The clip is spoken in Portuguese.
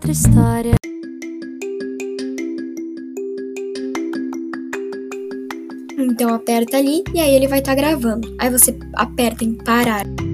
outra história. Então aperta ali e aí ele vai estar gravando. Aí você aperta em parar.